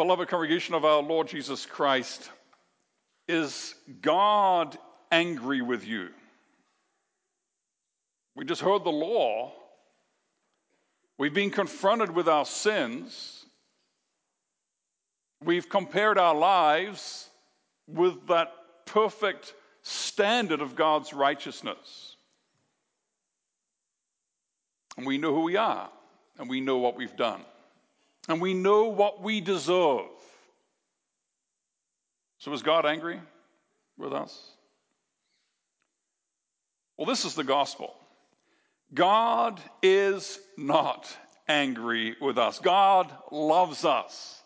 Beloved congregation of our Lord Jesus Christ, is God angry with you? We just heard the law. We've been confronted with our sins. We've compared our lives with that perfect standard of God's righteousness. And we know who we are, and we know what we've done, and we know what we deserve. So is God angry with us? Well, this is the gospel. God is not angry with us. God loves us.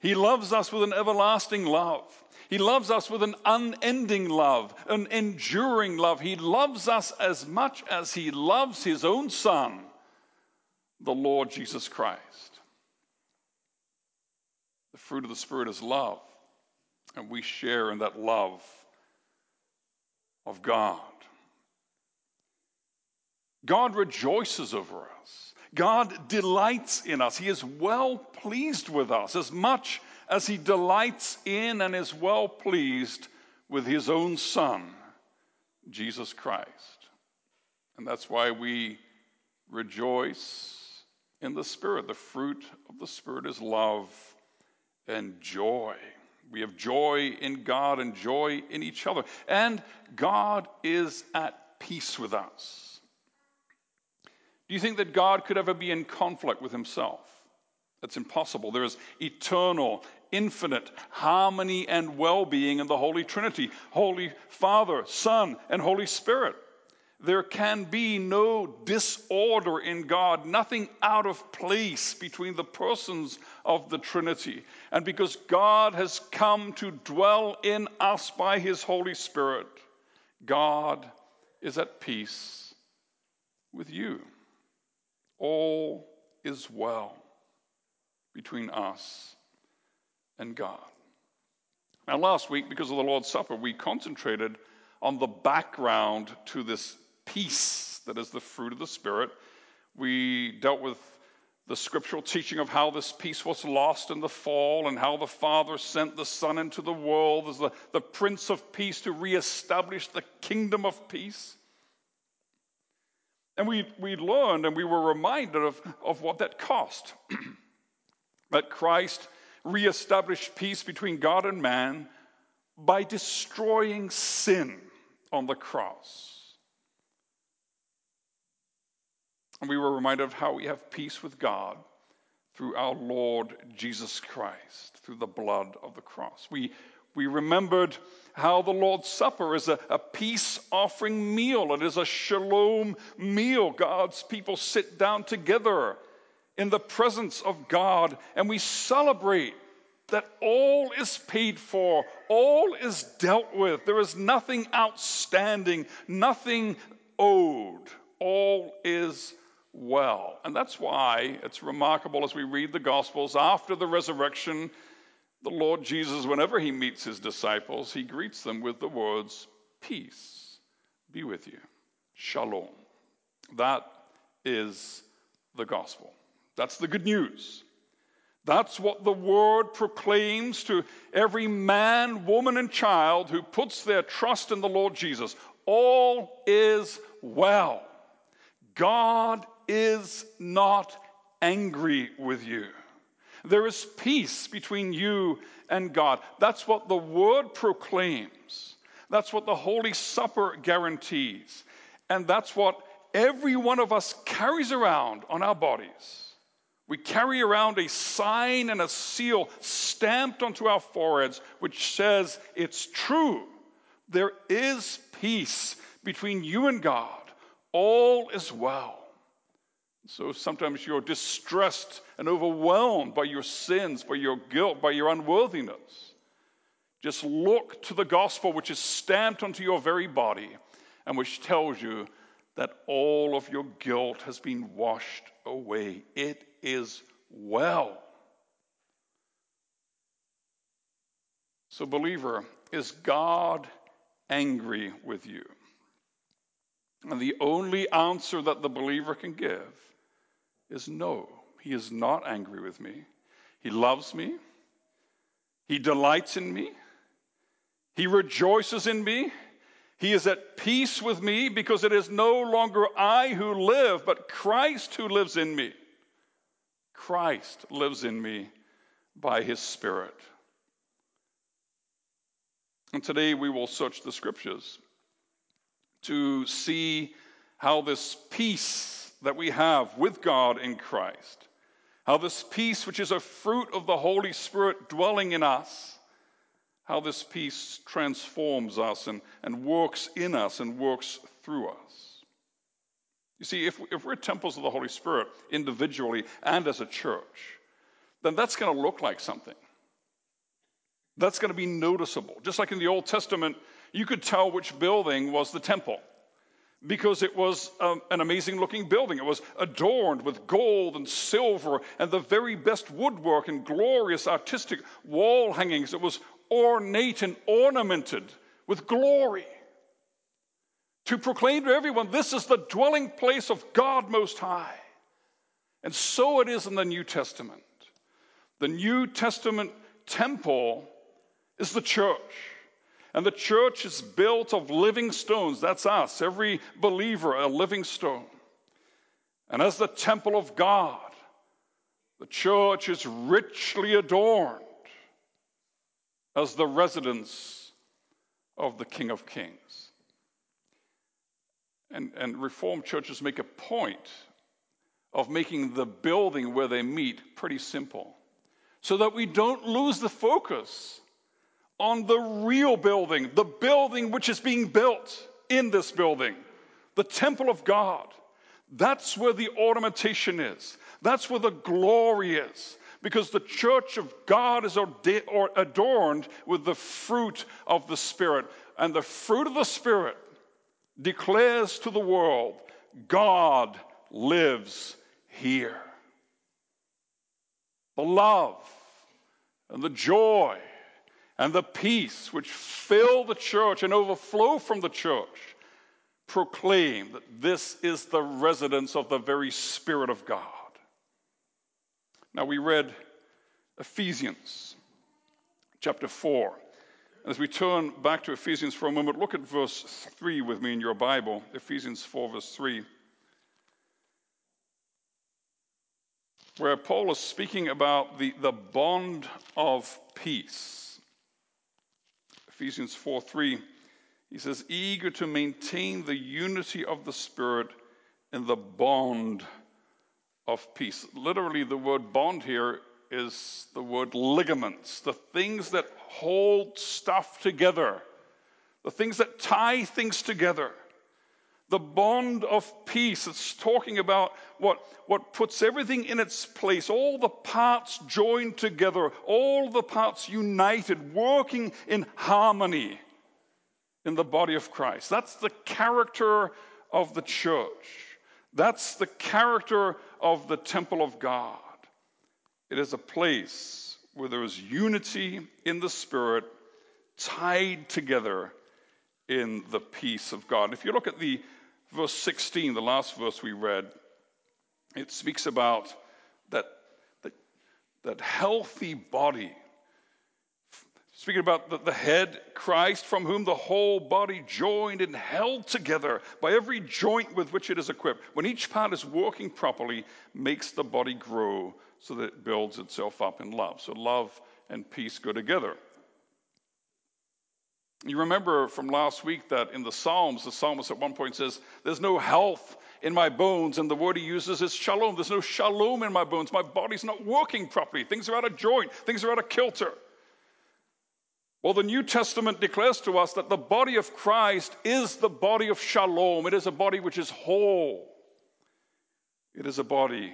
He loves us with an everlasting love. He loves us with an unending love, an enduring love. He loves us as much as he loves his own Son, the Lord Jesus Christ. The fruit of the Spirit is love, and we share in that love of God. God rejoices over us. God delights in us. He is well pleased with us as much as he delights in and is well pleased with his own Son, Jesus Christ. And that's why we rejoice in the Spirit. The fruit of the Spirit is love and joy. We have joy in God and joy in each other. And God is at peace with us. Do you think that God could ever be in conflict with himself? That's impossible. There is eternal, infinite harmony and well-being in the Holy Trinity, Holy Father, Son, and Holy Spirit. There can be no disorder in God, nothing out of place between the persons of the Trinity. And because God has come to dwell in us by his Holy Spirit, God is at peace with you. All is well between us and God. Now, last week, because of the Lord's Supper, we concentrated on the background to this peace that is the fruit of the Spirit. We dealt with the scriptural teaching of how this peace was lost in the fall and how the Father sent the Son into the world as the Prince of Peace to reestablish the kingdom of peace. And we learned and we were reminded of what that cost. That Christ reestablished peace between God and man by destroying sin on the cross. And we were reminded of how we have peace with God through our Lord Jesus Christ, through the blood of the cross. We remembered how the Lord's Supper is a peace-offering meal. It is a shalom meal. God's people sit down together in the presence of God, and we celebrate that all is paid for, all is dealt with. There is nothing outstanding, nothing owed. All is well. And that's why it's remarkable as we read the Gospels after the resurrection, the Lord Jesus, whenever he meets his disciples, he greets them with the words, peace be with you, shalom. That is the gospel. That's the good news. That's what the word proclaims to every man, woman, and child who puts their trust in the Lord Jesus. All is well. God is not angry with you. There is peace between you and God. That's what the Word proclaims. That's what the Holy Supper guarantees. And that's what every one of us carries around on our bodies. We carry around a sign and a seal stamped onto our foreheads, which says, it's true. There is peace between you and God. All is well. So sometimes you're distressed and overwhelmed by your sins, by your guilt, by your unworthiness. Just look to the gospel which is stamped onto your very body and which tells you that all of your guilt has been washed away. It is well. So, believer, is God angry with you? And the only answer that the believer can give is no. He is not angry with me. He loves me. He delights in me. He rejoices in me. He is at peace with me because it is no longer I who live, but Christ who lives in me. Christ lives in me by his Spirit. And today we will search the Scriptures to see how this peace that we have with God in Christ, how this peace which is a fruit of the Holy Spirit dwelling in us, how this peace transforms us and works in us and works through us. You see, if we're temples of the Holy Spirit individually and as a church, then that's going to look like something. That's going to be noticeable. Just like in the Old Testament, you could tell which building was the temple because it was an amazing-looking building. It was adorned with gold and silver and the very best woodwork and glorious artistic wall hangings. It was ornate and ornamented with glory to proclaim to everyone, this is the dwelling place of God Most High. And so it is in the New Testament. The New Testament temple is the church. And the church is built of living stones. That's us, every believer, a living stone. And as the temple of God, the church is richly adorned as the residence of the King of Kings. And Reformed churches make a point of making the building where they meet pretty simple, so that we don't lose the focus on the real building, the building which is being built in this building, the temple of God. That's where the ornamentation is. That's where the glory is, because the church of God is adorned with the fruit of the Spirit. And the fruit of the Spirit declares to the world, God lives here. The love and the joy and the peace which fill the church and overflow from the church proclaim that this is the residence of the very Spirit of God. Now we read Ephesians chapter 4. As we turn back to Ephesians for a moment, look at verse 3 with me in your Bible. Ephesians 4 verse 3. Where Paul is speaking about the bond of peace. Ephesians 4:3, he says, eager to maintain the unity of the Spirit in the bond of peace. Literally, the word bond here is the word ligaments, the things that hold stuff together, the things that tie things together. The bond of peace, it's talking about what puts everything in its place, all the parts joined together, all the parts united, working in harmony in the body of Christ. That's the character of the church. That's the character of the temple of God. It is a place where there is unity in the Spirit, tied together in the peace of God. If you look at the verse 16, the last verse we read, it speaks about that healthy body. Speaking about the head, Christ, from whom the whole body joined and held together by every joint with which it is equipped, when each part is working properly, makes the body grow so that it builds itself up in love. So love and peace go together. You remember from last week that in the Psalms, the psalmist at one point says, there's no health in my bones, and the word he uses is shalom. There's no shalom in my bones. My body's not working properly. Things are out of joint. Things are out of kilter. Well, the New Testament declares to us that the body of Christ is the body of shalom. It is a body which is whole. It is a body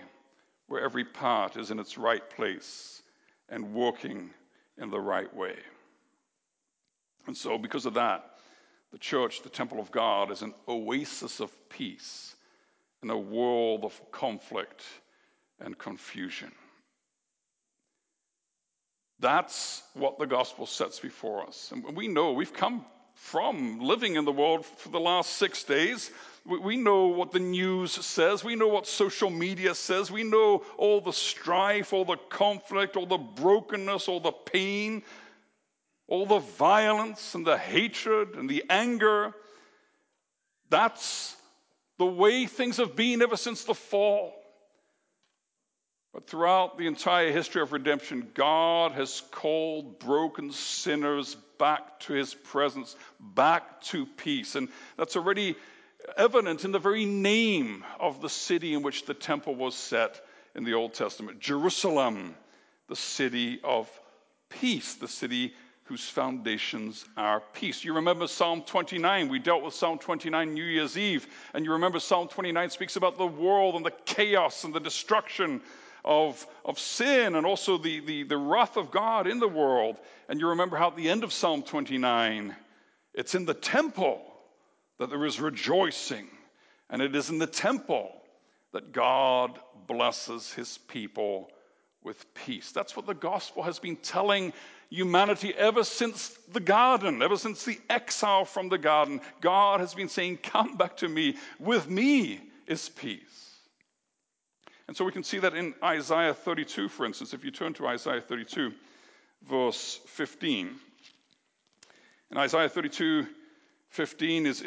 where every part is in its right place and working in the right way. And so because of that, the church, the temple of God, is an oasis of peace in a world of conflict and confusion. That's what the gospel sets before us. And we know, we've come from living in the world for the last 6 days. We know what the news says. We know what social media says. We know all the strife, all the conflict, all the brokenness, all the pain all the violence and the hatred and the anger. That's the way things have been ever since the fall. But throughout the entire history of redemption, God has called broken sinners back to his presence, back to peace. And that's already evident in the very name of the city in which the temple was set in the Old Testament. Jerusalem, the city of peace, the city whose foundations are peace. You remember Psalm 29. We dealt with Psalm 29 New Year's Eve. And you remember Psalm 29 speaks about the world and the chaos and the destruction of sin, and also the wrath of God in the world. And you remember how at the end of Psalm 29, it's in the temple that there is rejoicing. And it is in the temple that God blesses his people with peace. That's what the gospel has been telling humanity ever since the garden, ever since the exile from the garden. God has been saying, come back to me. With me is peace. And so we can see that in Isaiah 32, for instance. If you turn to Isaiah 32, verse 15. In Isaiah 32, 15 is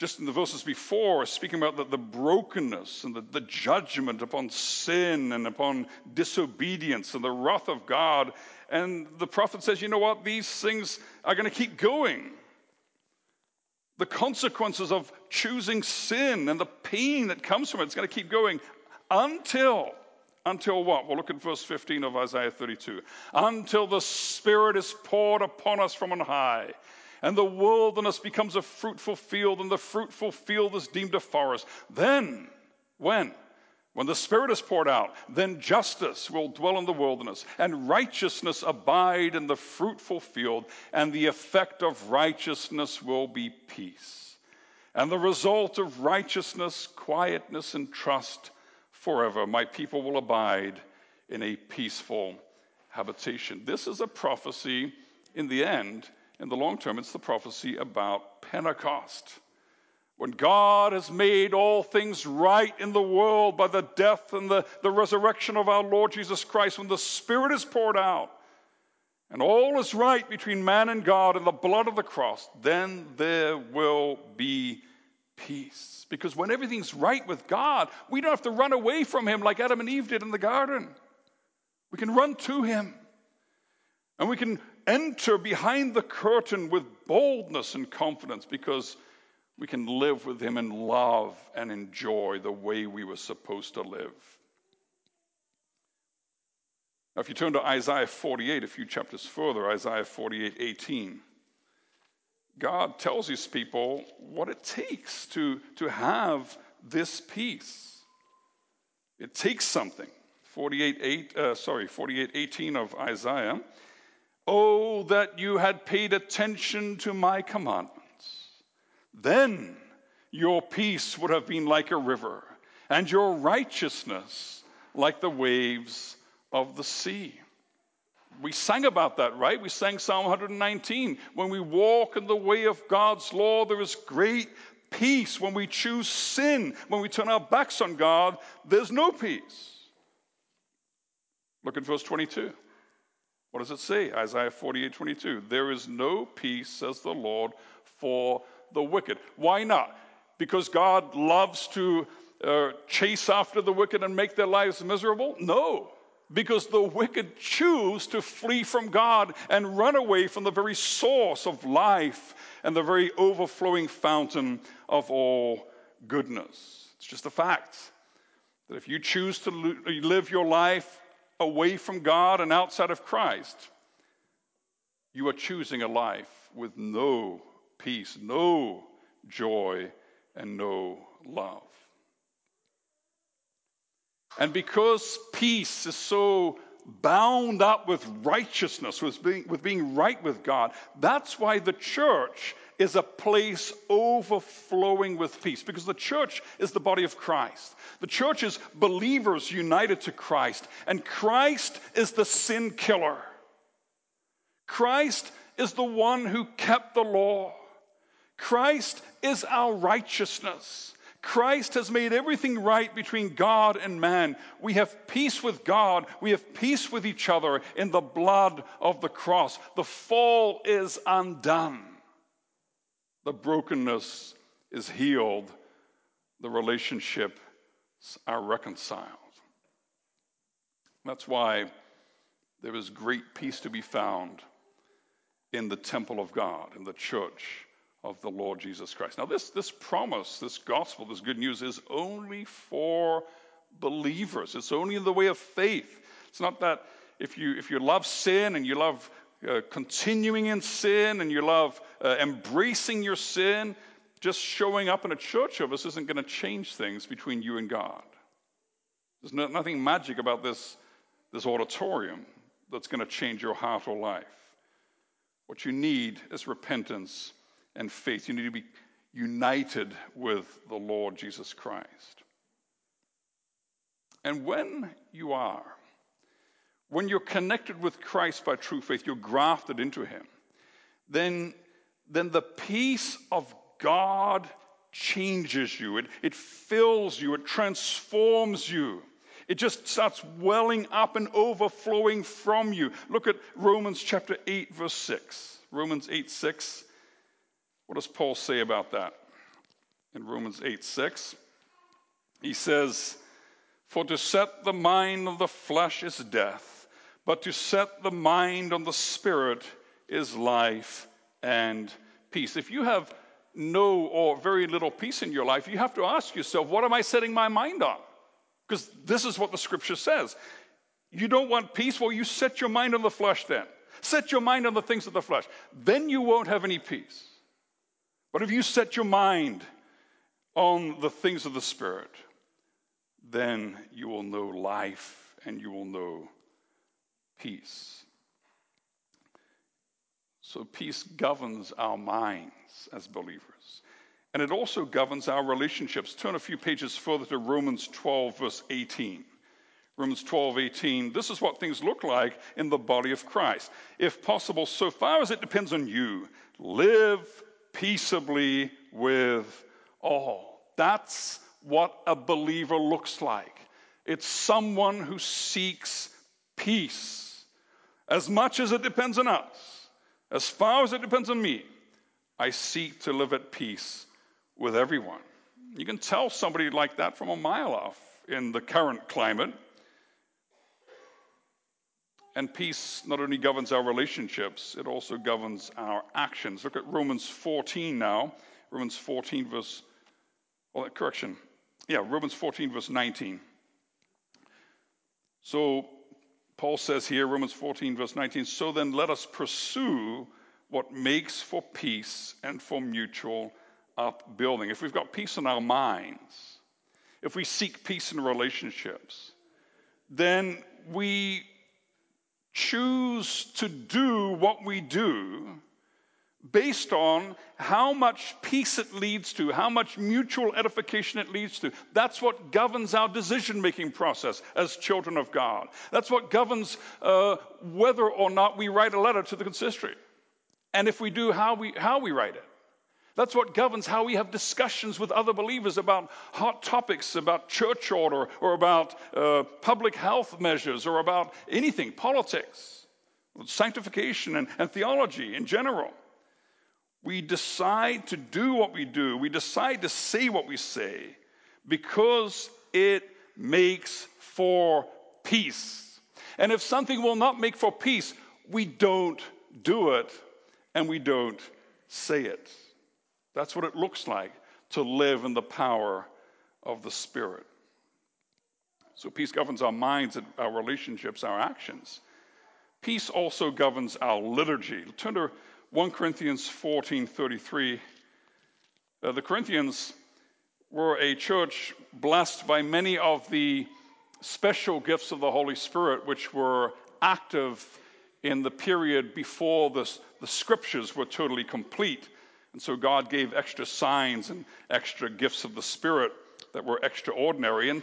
just in the verses before, speaking about the brokenness and the judgment upon sin and upon disobedience and the wrath of God. And the prophet says, you know what? These things are going to keep going. The consequences of choosing sin and the pain that comes from it is going to keep going until what? Well, look at verse 15 of Isaiah 32. Until the Spirit is poured upon us from on high, and the wilderness becomes a fruitful field, and the fruitful field is deemed a forest. Then, when the Spirit is poured out, then justice will dwell in the wilderness, and righteousness abide in the fruitful field, and the effect of righteousness will be peace. And the result of righteousness, quietness, and trust forever. My people will abide in a peaceful habitation. This is a prophecy in the end. In the long term, it's the prophecy about Pentecost, when God has made all things right in the world by the death and the resurrection of our Lord Jesus Christ, when the Spirit is poured out and all is right between man and God in the blood of the cross, then there will be peace. Because when everything's right with God, we don't have to run away from him like Adam and Eve did in the garden. We can run to him, and we can enter behind the curtain with boldness and confidence, because we can live with him in love and enjoy the way we were supposed to live. Now, if you turn to Isaiah 48, a few chapters further, Isaiah 48:18, God tells his people what it takes to have this peace. It takes something. 48:18 of Isaiah. Oh, that you had paid attention to my commandments. Then your peace would have been like a river, and your righteousness like the waves of the sea. We sang about that, right? We sang Psalm 119. When we walk in the way of God's law, there is great peace. When we choose sin, when we turn our backs on God, there's no peace. Look at verse 22. What does it say? Isaiah 48:22. There is no peace, says the Lord, for the wicked. Why not? Because God loves to chase after the wicked and make their lives miserable? No. Because the wicked choose to flee from God and run away from the very source of life and the very overflowing fountain of all goodness. It's just a fact that if you choose to live your life away from God and outside of Christ, you are choosing a life with no peace, no joy, and no love. And because peace is so bound up with righteousness, with being right with God, that's why the church is a place overflowing with peace, because the church is the body of Christ. The church is believers united to Christ, and Christ is the sin killer. Christ is the one who kept the law. Christ is our righteousness. Christ has made everything right between God and man. We have peace with God. We have peace with each other in the blood of the cross. The fall is undone. The brokenness is healed. The relationships are reconciled. That's why there is great peace to be found in the temple of God, in the church of the Lord Jesus Christ. Now this promise, this gospel, this good news is only for believers. It's only in the way of faith. It's not that if you love sin and you love continuing in sin and you love embracing your sin, just showing up in a church of us isn't going to change things between you and God. There's nothing magic about this auditorium that's going to change your heart or life. What you need is repentance and faith. You need to be united with the Lord Jesus Christ. And when you're connected with Christ by true faith, you're grafted into him, then the peace of God changes you. It fills you. It transforms you. It just starts welling up and overflowing from you. Look at Romans chapter 8, verse 6. Romans 8, 6. What does Paul say about that? In Romans 8, 6, he says, "For to set the mind on the flesh is death, but to set the mind on the Spirit is life and peace." If you have no or very little peace in your life, you have to ask yourself, what am I setting my mind on? Because this is what the scripture says. You don't want peace? Well, you set your mind on the flesh then. Set your mind on the things of the flesh. Then you won't have any peace. But if you set your mind on the things of the Spirit, then you will know life and you will know peace. So peace governs our minds as believers. And it also governs our relationships. Turn a few pages further to Romans 12, verse 18. Romans 12, 18, this is what things look like in the body of Christ. If possible, so far as it depends on you, live peaceably with all. That's what a believer looks like. It's someone who seeks peace. As much as it depends on us, as far as it depends on me, I seek to live at peace with everyone. You can tell somebody like that from a mile off in the current climate. And peace not only governs our relationships, it also governs our actions. Look at Romans 14 now. Romans 14 verse 19. So Paul says here, Romans 14 verse 19, "So then let us pursue what makes for peace and for mutual upbuilding." If we've got peace in our minds, if we seek peace in relationships, then we choose to do what we do based on how much peace it leads to, how much mutual edification it leads to. That's what governs our decision-making process as children of God. That's what governs whether or not we write a letter to the consistory. And if we do, how we write it. That's what governs how we have discussions with other believers about hot topics, about church order, or about public health measures, or about anything, politics, sanctification, and theology in general. We decide to do what we do. We decide to say what we say because it makes for peace. And if something will not make for peace, we don't do it and we don't say it. That's what it looks like to live in the power of the Spirit. So peace governs our minds, our relationships, our actions. Peace also governs our liturgy. Turn to 1 Corinthians 14:33. The Corinthians were a church blessed by many of the special gifts of the Holy Spirit, which were active in the period before the scriptures were totally complete. And so God gave extra signs and extra gifts of the Spirit that were extraordinary. And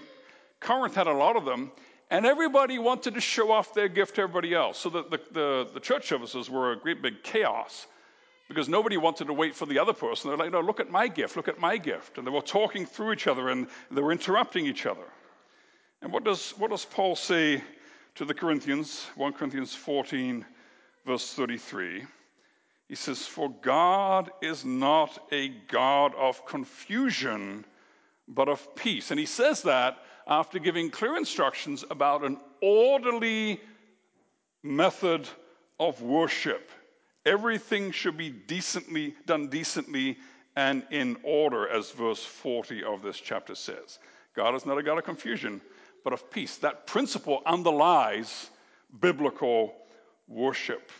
Corinth had a lot of them. And everybody wanted to show off their gift to everybody else. So the church services were a great big chaos because nobody wanted to wait for the other person. They're like, no, look at my gift, look at my gift. And they were talking through each other and they were interrupting each other. And what does Paul say to the Corinthians? 1 Corinthians 14, verse 33. He says, for God is not a God of confusion, but of peace. And he says that after giving clear instructions about an orderly method of worship. Everything should be done decently and in order, as verse 40 of this chapter says. God is not a God of confusion, but of peace. That principle underlies biblical worship.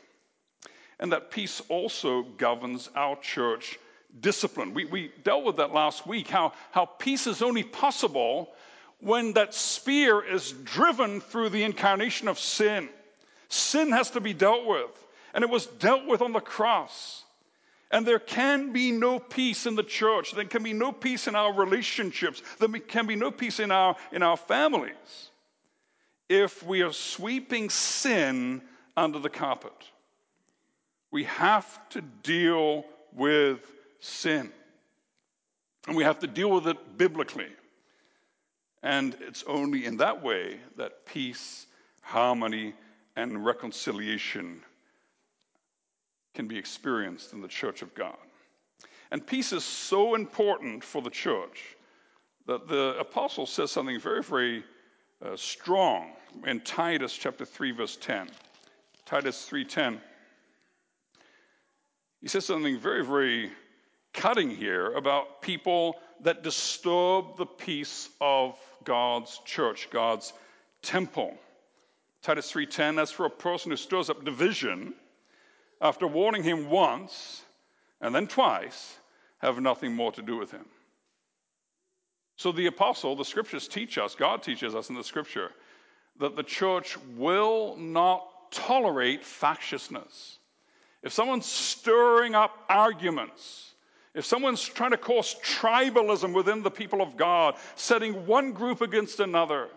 And that peace also governs our church discipline. We dealt with that last week, how peace is only possible when that spear is driven through the incarnation of sin. Sin has to be dealt with, and it was dealt with on the cross. And there can be no peace in the church. There can be no peace in our relationships. There can be no peace in our families if we are sweeping sin under the carpet. We have to deal with sin. And we have to deal with it biblically. And it's only in that way that peace, harmony, and reconciliation can be experienced in the church of God. And peace is so important for the church that the apostle says something very, very strong in Titus chapter 3, verse 10. Titus 3:10. He says something very, very cutting here about people that disturb the peace of God's church, God's temple. Titus 3:10, that's for a person who stirs up division after warning him once and then twice, have nothing more to do with him. So the apostle, the scriptures teach us, God teaches us in the scripture, that the church will not tolerate factiousness. If someone's stirring up arguments, if someone's trying to cause tribalism within the people of God, setting one group against another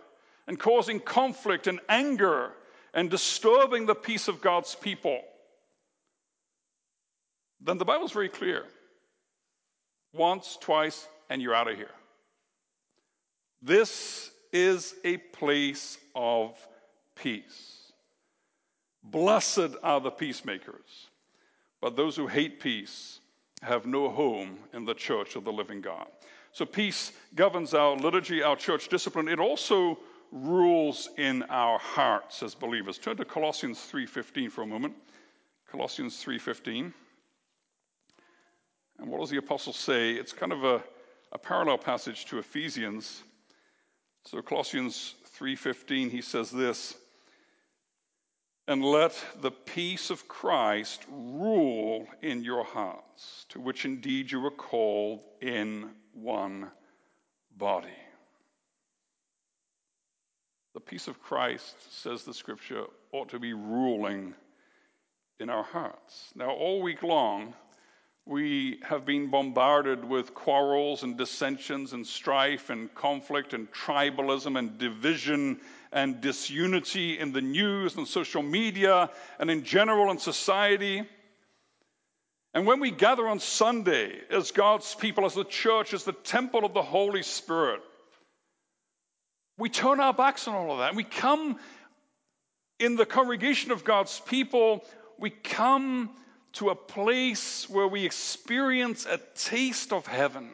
and causing conflict and anger and disturbing the peace of God's people, then the Bible's very clear. Once, twice, and you're out of here. This is a place of peace. Blessed are the peacemakers, but those who hate peace have no home in the church of the living God. So peace governs our liturgy, our church discipline. It also rules in our hearts as believers. Turn to Colossians 3:15 for a moment. Colossians 3:15. And what does the apostle say? It's kind of a parallel passage to Ephesians. So Colossians 3:15, he says this, and let the peace of Christ rule in your hearts, to which indeed you were called in one body. The peace of Christ, says the scripture, ought to be ruling in our hearts. Now, all week long, we have been bombarded with quarrels and dissensions and strife and conflict and tribalism and division and disunity in the news and social media and in general in society. And when we gather on Sunday as God's people, as the church, as the temple of the Holy Spirit, we turn our backs on all of that. And we come in the congregation of God's people, we come to a place where we experience a taste of heaven,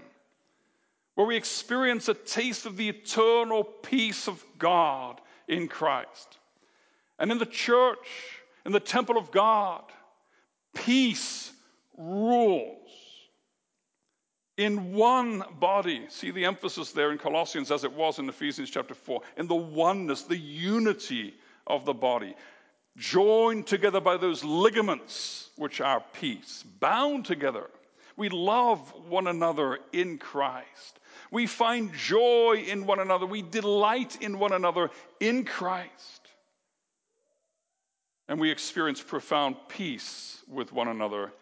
where we experience a taste of the eternal peace of God in Christ. And in the church, in the temple of God, peace rules in one body. See the emphasis there in Colossians as it was in Ephesians chapter 4, in the oneness, the unity of the body. Joined together by those ligaments which are peace, bound together. We love one another in Christ. We find joy in one another. We delight in one another in Christ. And we experience profound peace with one another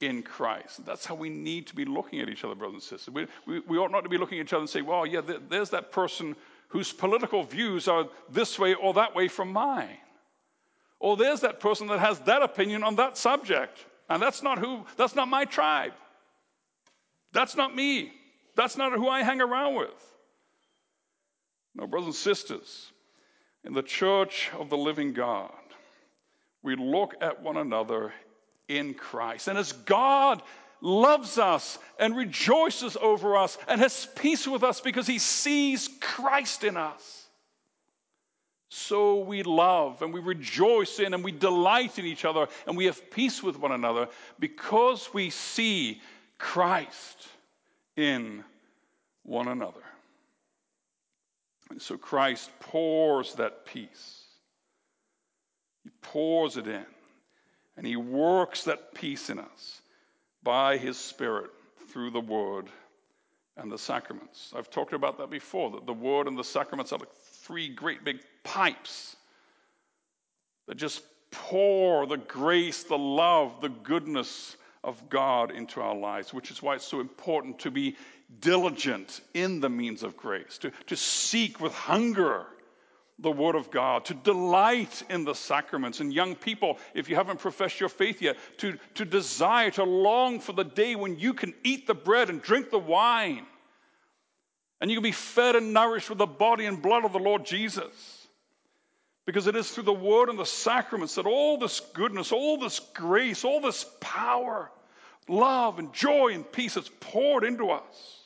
in Christ. That's how we need to be looking at each other, brothers and sisters. We ought not to be looking at each other and say, well, yeah, there's that person whose political views are this way or that way from mine. Or there's that person that has that opinion on that subject. And that's not my tribe. That's not me. That's not who I hang around with. No, brothers and sisters, in the church of the living God, we look at one another in Christ. And as God loves us and rejoices over us and has peace with us because he sees Christ in us, so we love and we rejoice in and we delight in each other and we have peace with one another because we see Christ in one another. And so Christ pours that peace. He pours it in, and he works that peace in us by his Spirit through the Word and the sacraments. I've talked about that before, that the Word and the sacraments are like three great big pipes that just pour the grace, the love, the goodness of God into our lives, which is why it's so important to be diligent in the means of grace, to seek with hunger the Word of God, to delight in the sacraments. And young people, if you haven't professed your faith yet, to desire, to long for the day when you can eat the bread and drink the wine, and you can be fed and nourished with the body and blood of the Lord Jesus. Because it is through the Word and the sacraments that all this goodness, all this grace, all this power, love and joy and peace is poured into us.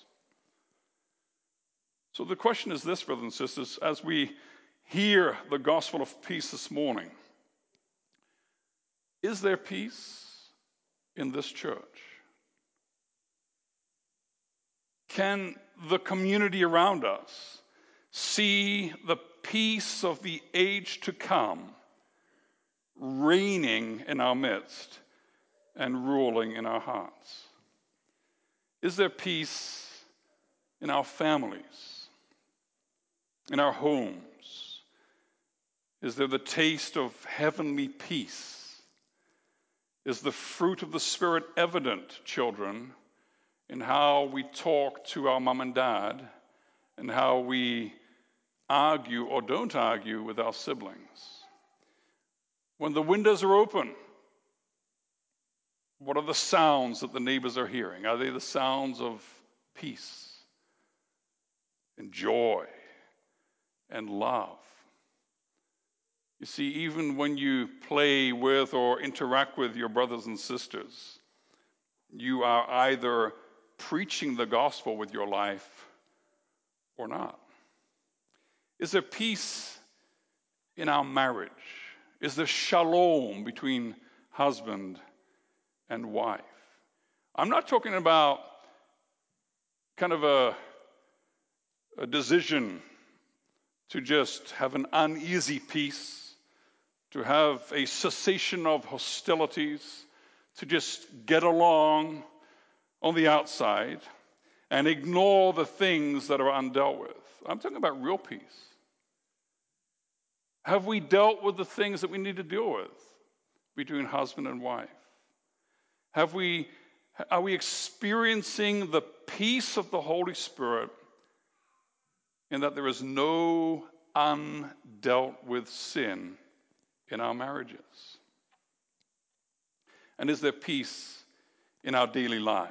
So the question is this, brothers and sisters, as we hear the gospel of peace this morning. Is there peace in this church? Can the community around us see the peace of the age to come reigning in our midst and ruling in our hearts? Is there peace in our families, in our homes? Is there the taste of heavenly peace? Is the fruit of the Spirit evident, children, in how we talk to our mom and dad and how we argue or don't argue with our siblings? When the windows are open, what are the sounds that the neighbors are hearing? Are they the sounds of peace and joy and love? You see, even when you play with or interact with your brothers and sisters, you are either preaching the gospel with your life or not. Is there peace in our marriage? Is there shalom between husband and wife? I'm not talking about kind of a decision to just have an uneasy peace, to have a cessation of hostilities, to just get along on the outside and ignore the things that are undealt with. I'm talking about real peace. Have we dealt with the things that we need to deal with between husband and wife? Are we experiencing the peace of the Holy Spirit in that there is no undealt with sin in our marriages? And is there peace in our daily lives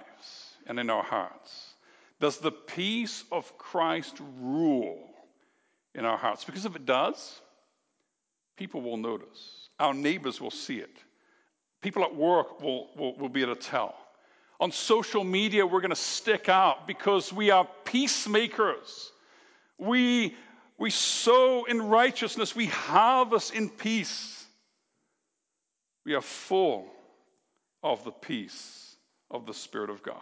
and in our hearts? Does the peace of Christ rule in our hearts? Because if it does, people will notice. Our neighbors will see it. People at work will be able to tell. On social media, we're going to stick out because we are peacemakers. We sow in righteousness, we harvest in peace. We are full of the peace of the Spirit of God.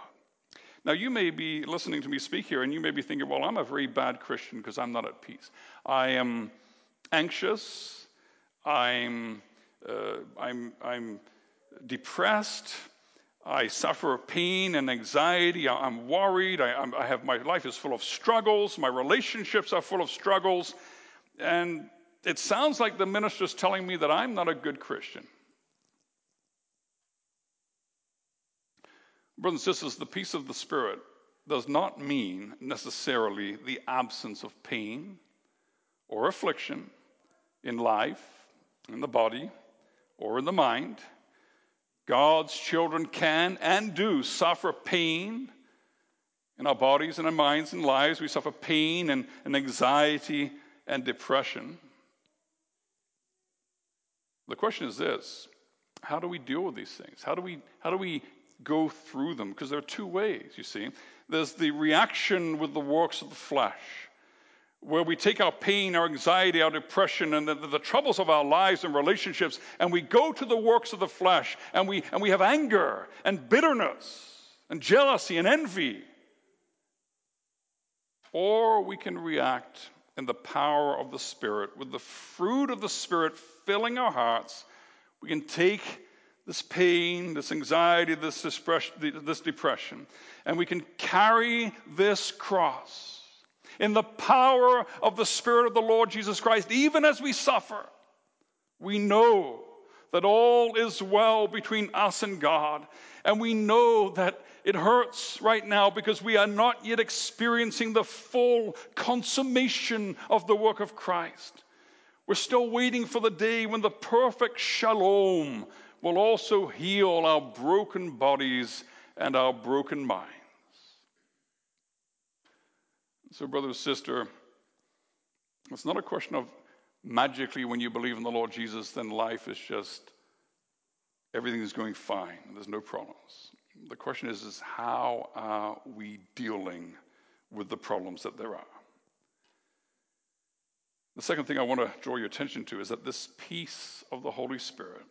Now, you may be listening to me speak here, and you may be thinking, well, I'm a very bad Christian because I'm not at peace. I am anxious, I'm depressed, I suffer pain and anxiety. I'm worried. My life is full of struggles. My relationships are full of struggles. And it sounds like the minister's telling me that I'm not a good Christian. Brothers and sisters, the peace of the Spirit does not mean necessarily the absence of pain or affliction in life, in the body, or in the mind. God's children can and do suffer pain in our bodies and our minds and lives. We suffer pain and anxiety and depression. The question is this: how do we deal with these things? How do we go through them? Because there are two ways, you see. There's the reaction with the works of the flesh, where we take our pain, our anxiety, our depression, and the troubles of our lives and relationships, and we go to the works of the flesh, and we have anger and bitterness and jealousy and envy. Or we can react in the power of the Spirit, with the fruit of the Spirit filling our hearts. We can take this pain, this anxiety, this depression, and we can carry this cross in the power of the Spirit of the Lord Jesus Christ. Even as we suffer, we know that all is well between us and God, and we know that it hurts right now because we are not yet experiencing the full consummation of the work of Christ. We're still waiting for the day when the perfect shalom will also heal our broken bodies and our broken minds. So, brother and sister, it's not a question of magically when you believe in the Lord Jesus, then life is just, everything is going fine. There's no problems. The question is how are we dealing with the problems that there are? The second thing I want to draw your attention to is that this peace of the Holy Spirit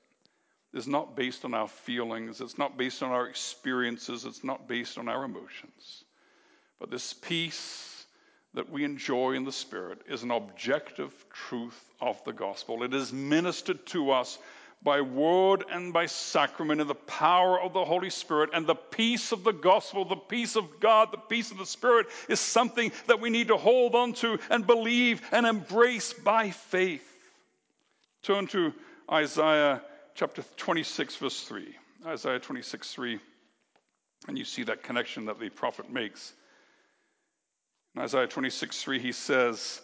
is not based on our feelings. It's not based on our experiences. It's not based on our emotions. But this peace that we enjoy in the Spirit is an objective truth of the gospel. It is ministered to us by word and by sacrament in the power of the Holy Spirit. And the peace of the gospel, the peace of God, the peace of the Spirit is something that we need to hold on to and believe and embrace by faith. Turn to Isaiah chapter 26, verse 3. Isaiah 26, 3. And you see that connection that the prophet makes. In Isaiah 26, 3, he says,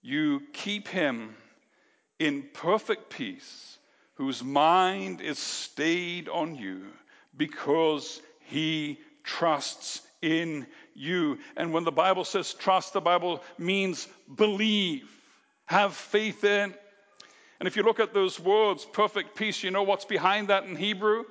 "You keep him in perfect peace, whose mind is stayed on you, because he trusts in you." And when the Bible says trust, the Bible means believe, have faith in. And if you look at those words, perfect peace, you know what's behind that in Hebrew?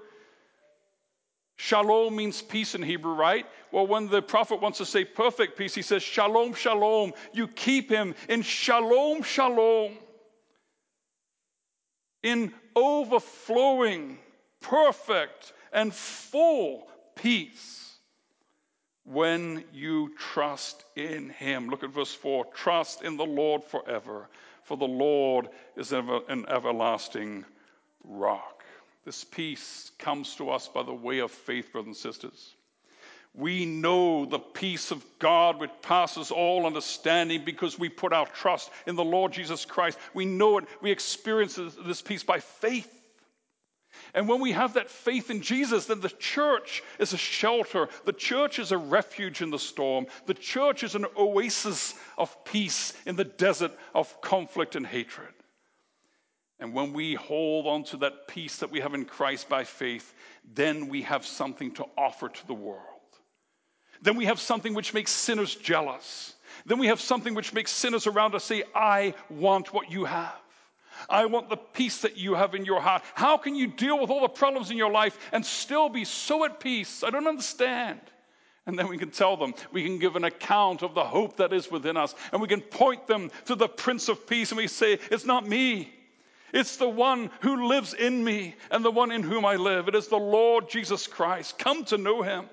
Shalom means peace in Hebrew, right? Well, when the prophet wants to say perfect peace, he says shalom, shalom. You keep him in shalom, shalom, in overflowing, perfect, and full peace when you trust in him. Look at verse 4. Trust in the Lord forever, for the Lord is an everlasting rock. This peace comes to us by the way of faith, brothers and sisters. We know the peace of God which passes all understanding because we put our trust in the Lord Jesus Christ. We know it. We experience this peace by faith. And when we have that faith in Jesus, then the church is a shelter. The church is a refuge in the storm. The church is an oasis of peace in the desert of conflict and hatred. And when we hold on to that peace that we have in Christ by faith, then we have something to offer to the world. Then we have something which makes sinners jealous. Then we have something which makes sinners around us say, "I want what you have. I want the peace that you have in your heart." How can you deal with all the problems in your life and still be so at peace? I don't understand. And then we can tell them, we can give an account of the hope that is within us, and we can point them to the Prince of Peace, and we say, "It's not me. It's the one who lives in me and the one in whom I live. It is the Lord Jesus Christ. Come to know him."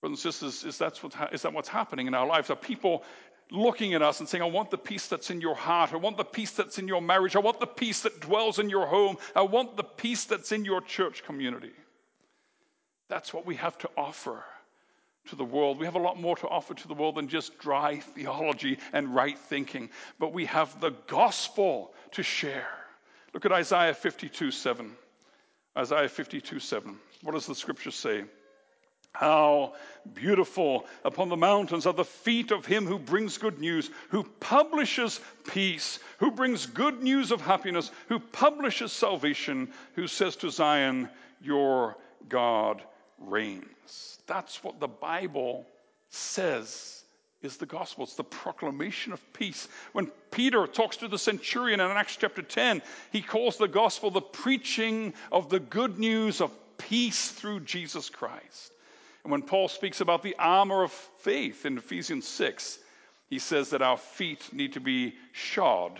Brothers and sisters, is that what's happening in our lives? Are people looking at us and saying, "I want the peace that's in your heart. I want the peace that's in your marriage. I want the peace that dwells in your home. I want the peace that's in your church community"? That's what we have to offer to the world. We have a lot more to offer to the world than just dry theology and right thinking. But we have the gospel to share. Look at Isaiah 52:7. Isaiah 52:7. What does the scripture say? How beautiful upon the mountains are the feet of him who brings good news, who publishes peace, who brings good news of happiness, who publishes salvation, who says to Zion, your God reigns. That's what the Bible says is the gospel. It's the proclamation of peace. When Peter talks to the centurion in Acts chapter 10, he calls the gospel the preaching of the good news of peace through Jesus Christ. And when Paul speaks about the armor of faith in Ephesians 6, he says that our feet need to be shod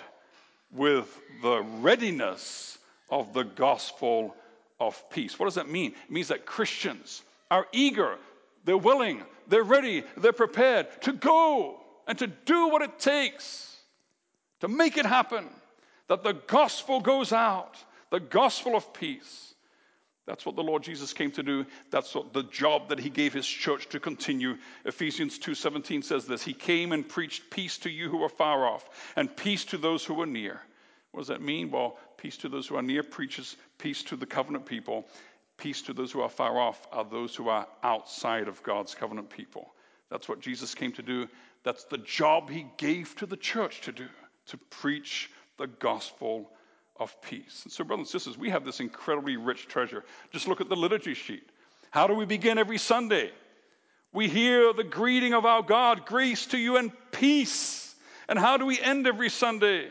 with the readiness of the gospel of peace. What does that mean? It means that Christians are eager, they're willing, they're ready, they're prepared to go and to do what it takes to make it happen, that the gospel goes out, the gospel of peace. That's what the Lord Jesus came to do. That's what the job that he gave his church to continue. Ephesians 2:17 says this, he came and preached peace to you who are far off and peace to those who are near. What does that mean? Well, peace to those who are near preaches peace to the covenant people. Peace to those who are far off are those who are outside of God's covenant people. That's what Jesus came to do. That's the job he gave to the church to do, to preach the gospel of peace. And so, brothers and sisters, we have this incredibly rich treasure. Just look at the liturgy sheet. How do we begin every Sunday? We hear the greeting of our God, grace to you and peace. And how do we end every Sunday?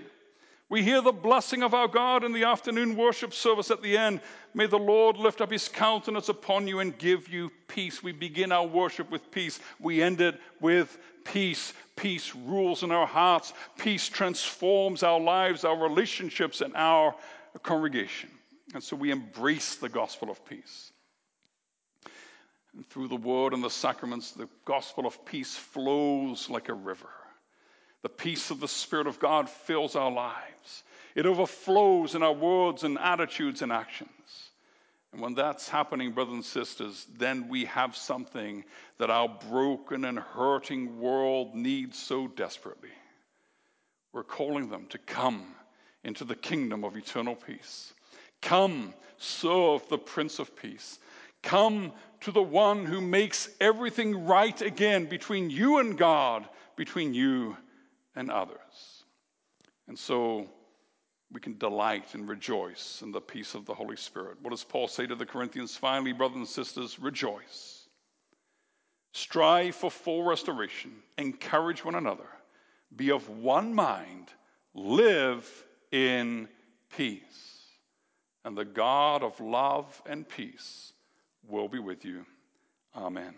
We hear the blessing of our God in the afternoon worship service at the end. May the Lord lift up his countenance upon you and give you peace. We begin our worship with peace. We end it with peace. Peace rules in our hearts. Peace transforms our lives, our relationships, and our congregation. And so we embrace the gospel of peace. And through the word and the sacraments, the gospel of peace flows like a river. The peace of the Spirit of God fills our lives. It overflows in our words and attitudes and actions. And when that's happening, brothers and sisters, then we have something that our broken and hurting world needs so desperately. We're calling them to come into the kingdom of eternal peace. Come, serve the Prince of Peace. Come to the one who makes everything right again between you and God, between you and others. And so we can delight and rejoice in the peace of the Holy Spirit. What does Paul say to the Corinthians? Finally, brothers and sisters, rejoice. Strive for full restoration. Encourage one another. Be of one mind. Live in peace. And the God of love and peace will be with you. Amen.